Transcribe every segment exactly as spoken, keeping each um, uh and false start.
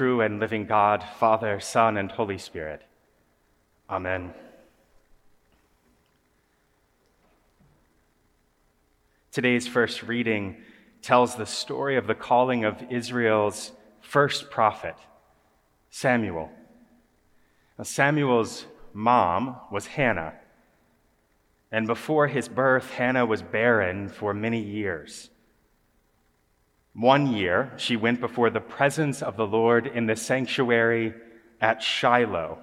true and living God, Father, Son, and Holy Spirit. Amen. Today's first reading tells the story of the calling of Israel's first prophet, Samuel. Now, Samuel's mom was Hannah, and before his birth, Hannah was barren for many years. One year, she went before the presence of the Lord in the sanctuary at Shiloh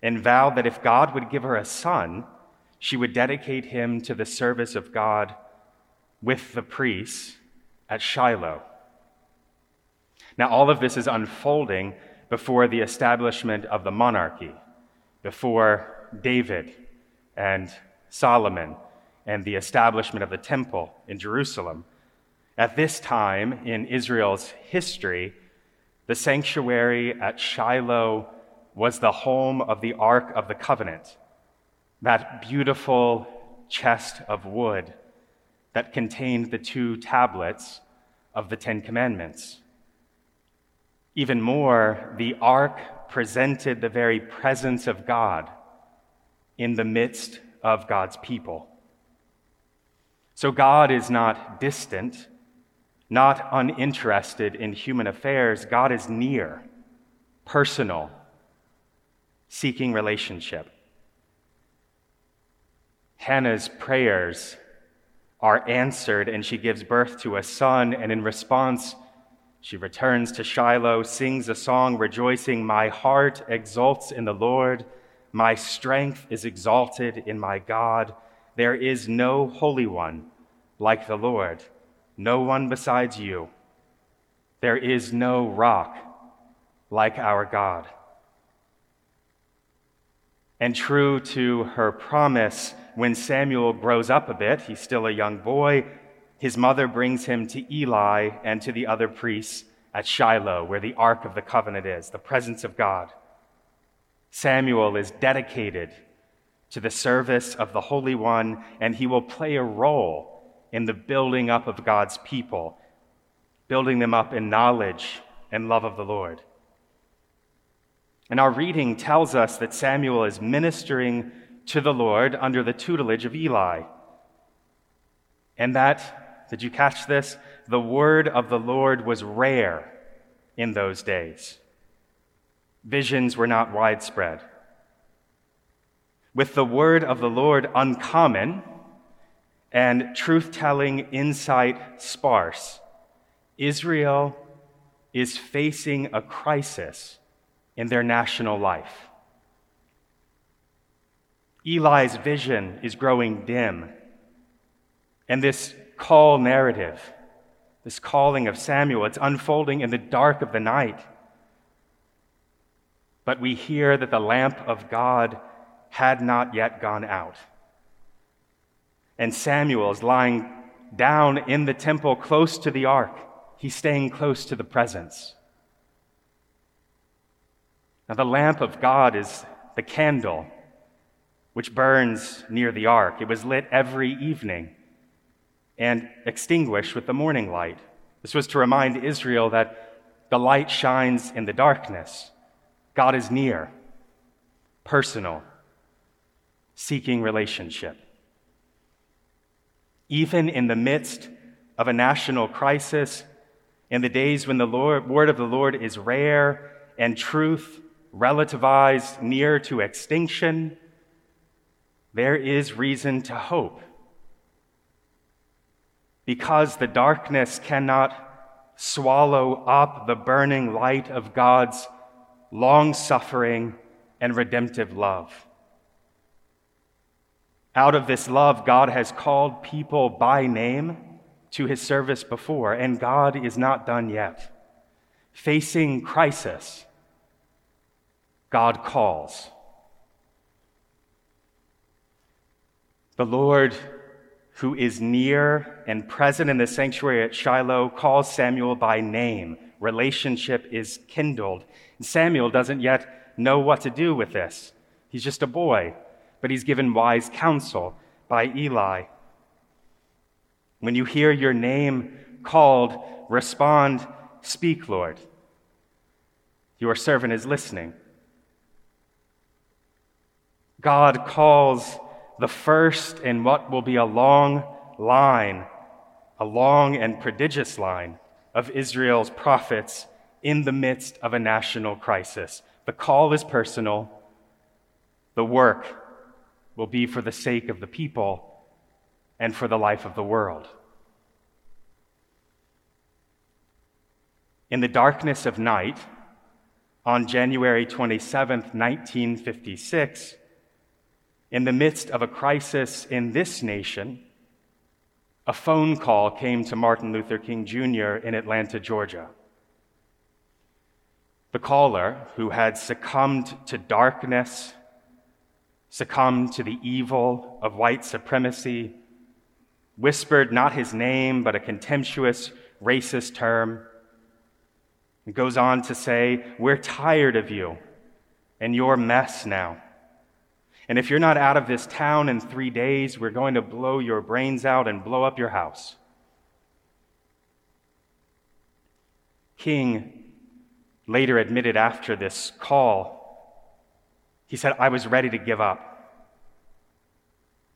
and vowed that if God would give her a son, she would dedicate him to the service of God with the priests at Shiloh. Now, all of this is unfolding before the establishment of the monarchy, before David and Solomon and the establishment of the temple in Jerusalem. At this time in Israel's history, the sanctuary at Shiloh was the home of the Ark of the Covenant, that beautiful chest of wood that contained the two tablets of the Ten Commandments. Even more, the ark presented the very presence of God in the midst of God's people. So God is not distant, not uninterested in human affairs. God is near, personal, seeking relationship. Hannah's prayers are answered, and she gives birth to a son, and in response, she returns to Shiloh, sings a song, rejoicing, "My heart exalts in the Lord, my strength is exalted in my God. There is no holy one like the Lord, no one besides you. There is no rock like our God." And true to her promise, when Samuel grows up a bit, he's still a young boy, his mother brings him to Eli and to the other priests at Shiloh, where the Ark of the Covenant is, the presence of God. Samuel is dedicated to the service of the Holy One, and he will play a role in the building up of God's people, building them up in knowledge and love of the Lord. And our reading tells us that Samuel is ministering to the Lord under the tutelage of Eli. And that, did you catch this? The word of the Lord was rare in those days. Visions were not widespread. With the word of the Lord uncommon and truth-telling insight sparse, Israel is facing a crisis in their national life. Eli's vision is growing dim. And this call narrative, this calling of Samuel, it's unfolding in the dark of the night. But we hear that the lamp of God had not yet gone out. And Samuel is lying down in the temple close to the ark. He's staying close to the presence. Now, the lamp of God is the candle which burns near the ark. It was lit every evening and extinguished with the morning light. This was to remind Israel that the light shines in the darkness. God is near, personal, seeking relationship. Even in the midst of a national crisis, in the days when the Lord, word of the Lord is rare and truth relativized near to extinction, there is reason to hope. Because the darkness cannot swallow up the burning light of God's long-suffering and redemptive love. Out of this love, God has called people by name to his service before, and God is not done yet. Facing crisis, God calls. The Lord, who is near and present in the sanctuary at Shiloh, calls Samuel by name. Relationship is kindled. And Samuel doesn't yet know what to do with this. He's just a boy, but he's given wise counsel by Eli. When you hear your name called, respond, "Speak, Lord." Your servant is listening. God calls the first in what will be a long line, a long and prodigious line of Israel's prophets in the midst of a national crisis. The call is personal. The work will be for the sake of the people and for the life of the world. In the darkness of night, on January twenty-seventh, nineteen fifty-six, in the midst of a crisis in this nation, a phone call came to Martin Luther King, Junior in Atlanta, Georgia. The caller, who had succumbed to darkness, succumbed to the evil of white supremacy, whispered not his name but a contemptuous, racist term. It goes on to say, "We're tired of you and your mess now. And if you're not out of this town in three days, we're going to blow your brains out and blow up your house." King later admitted after this call, he said, "I was ready to give up.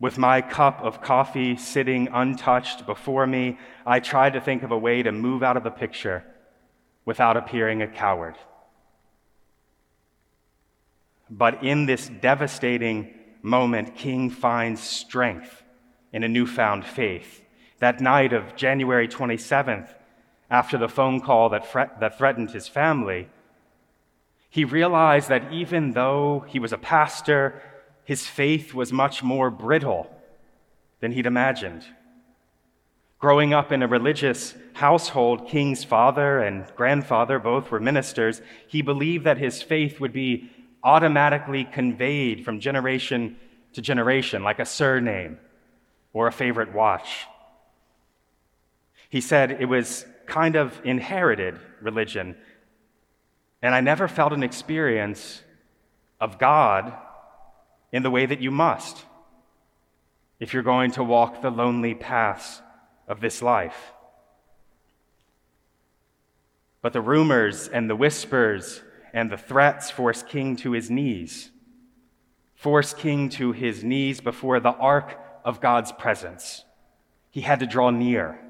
With my cup of coffee sitting untouched before me, I tried to think of a way to move out of the picture without appearing a coward. But in this devastating moment, King finds strength in a newfound faith." That night of January twenty-seventh, after the phone call that, fre- that threatened his family, he realized that even though he was a pastor, his faith was much more brittle than he'd imagined. Growing up in a religious household, King's father and grandfather both were ministers, he believed that his faith would be automatically conveyed from generation to generation, like a surname or a favorite watch. He said it was kind of inherited religion, and I never felt an experience of God in the way that you must if you're going to walk the lonely paths of this life. But the rumors and the whispers and the threats forced King to his knees, forced King to his knees before the ark of God's presence. He had to draw near,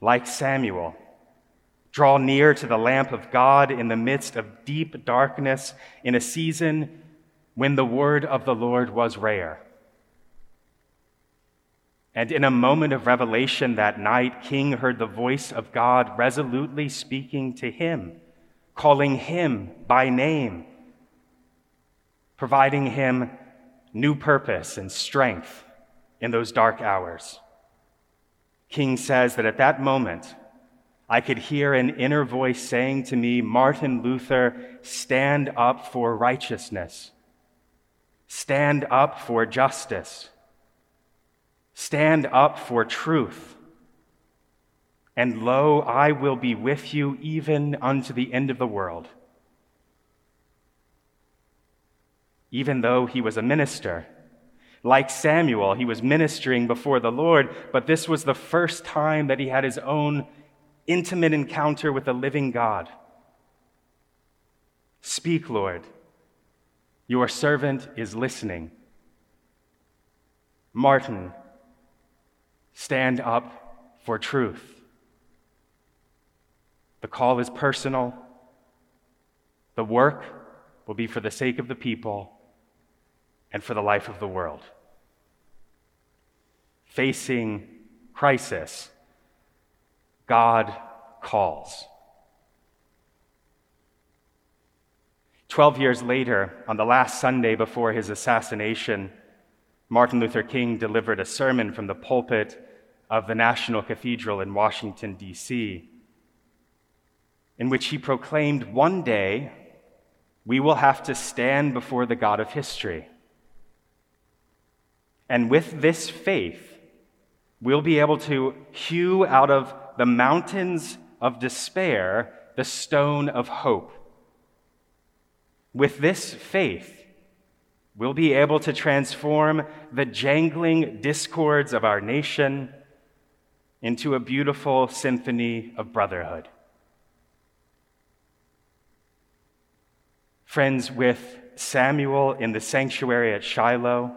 like Samuel, draw near to the lamp of God in the midst of deep darkness in a season when the word of the Lord was rare. And in a moment of revelation that night, King heard the voice of God resolutely speaking to him, calling him by name, providing him new purpose and strength in those dark hours. King says that at that moment, I could hear an inner voice saying to me, "Martin Luther, stand up for righteousness. Stand up for justice. Stand up for truth. And lo, I will be with you even unto the end of the world." Even though he was a minister, like Samuel, he was ministering before the Lord, but this was the first time that he had his own intimate encounter with the living God. "Speak, Lord. Your servant is listening. Martin, stand up for truth." The call is personal. The work will be for the sake of the people and for the life of the world. Facing crisis, God calls. Twelve years later, on the last Sunday before his assassination, Martin Luther King delivered a sermon from the pulpit of the National Cathedral in Washington, D C, in which he proclaimed, "One day we will have to stand before the God of history. And with this faith, we'll be able to hew out of the mountains of despair the stone of hope. With this faith, we'll be able to transform the jangling discords of our nation into a beautiful symphony of brotherhood." friends with Samuel in the sanctuary at Shiloh,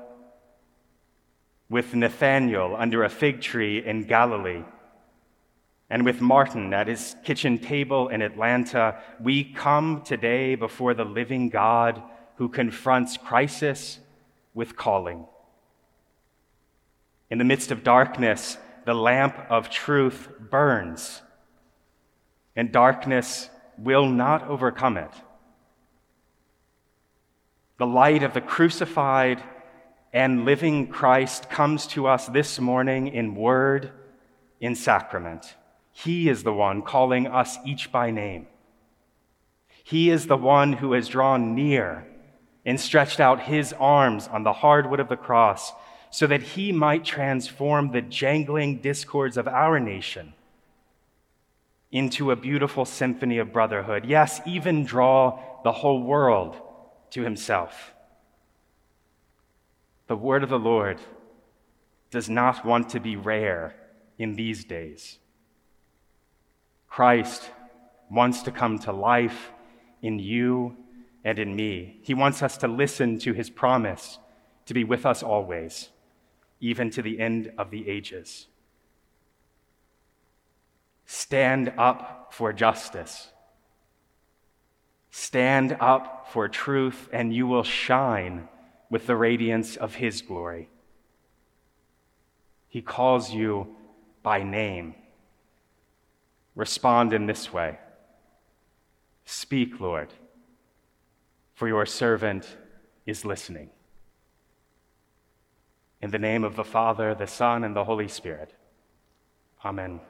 with Nathanael under a fig tree in Galilee, and with Martin at his kitchen table in Atlanta, we come today before the living God who confronts crisis with calling. In the midst of darkness, the lamp of truth burns, and darkness will not overcome it. The light of the crucified and living Christ comes to us this morning in word, in sacrament. He is the one calling us each by name. He is the one who has drawn near and stretched out his arms on the hardwood of the cross so that he might transform the jangling discords of our nation into a beautiful symphony of brotherhood. Yes, even draw the whole world to himself. The word of the Lord does not want to be rare in these days. Christ wants to come to life in you and in me. He wants us to listen to his promise to be with us always, even to the end of the ages. Stand up for justice. Stand up for truth, and you will shine with the radiance of his glory. He calls you by name. Respond in this way. Speak, Lord, for your servant is listening. In the name of the Father, the Son, and the Holy Spirit. Amen.